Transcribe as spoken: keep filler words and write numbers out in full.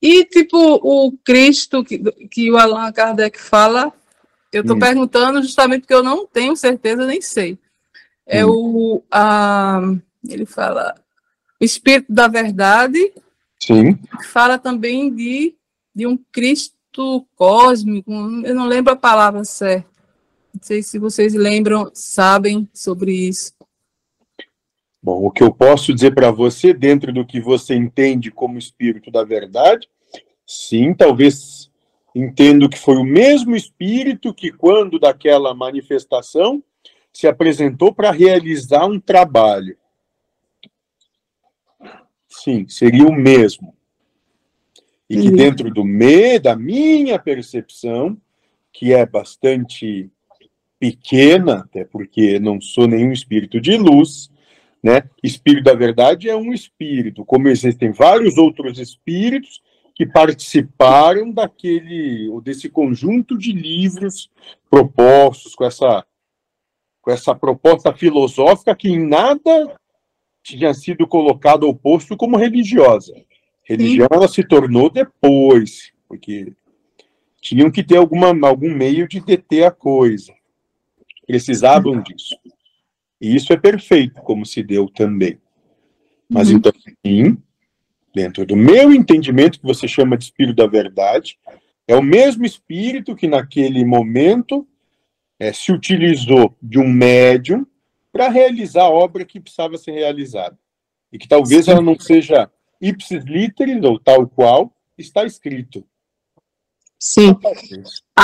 E, tipo, o Cristo que, que o Allan Kardec fala, eu estou perguntando justamente porque eu não tenho certeza, nem sei. É o... A, ele fala... O Espírito da Verdade. Sim. Fala também de, de um Cristo cósmico. Eu não lembro a palavra certa. Não sei se vocês lembram, sabem sobre isso. Bom, o que eu posso dizer para você, dentro do que você entende como Espírito da Verdade, sim, talvez entendo que foi o mesmo Espírito que, quando daquela manifestação, se apresentou para realizar um trabalho. Sim, seria o mesmo. E que dentro do me, da minha percepção, que é bastante pequena, até porque não sou nenhum espírito de luz, né? Espírito da verdade é um espírito, como existem vários outros espíritos que participaram daquele, ou desse conjunto de livros propostos com essa, com essa proposta filosófica que em nada tinha sido colocado ao posto como religiosa. Religião, ela se tornou depois, porque tinham que ter alguma, algum meio de deter a coisa. Precisavam disso. E isso é perfeito, como se deu também. Mas, então, sim, dentro do meu entendimento, que você chama de Espírito da Verdade, é o mesmo Espírito que, naquele momento, é, se utilizou de um médium para realizar a obra que precisava ser realizada. E que talvez sim. ela não seja ipsis literis, ou tal qual, está escrito. Sim.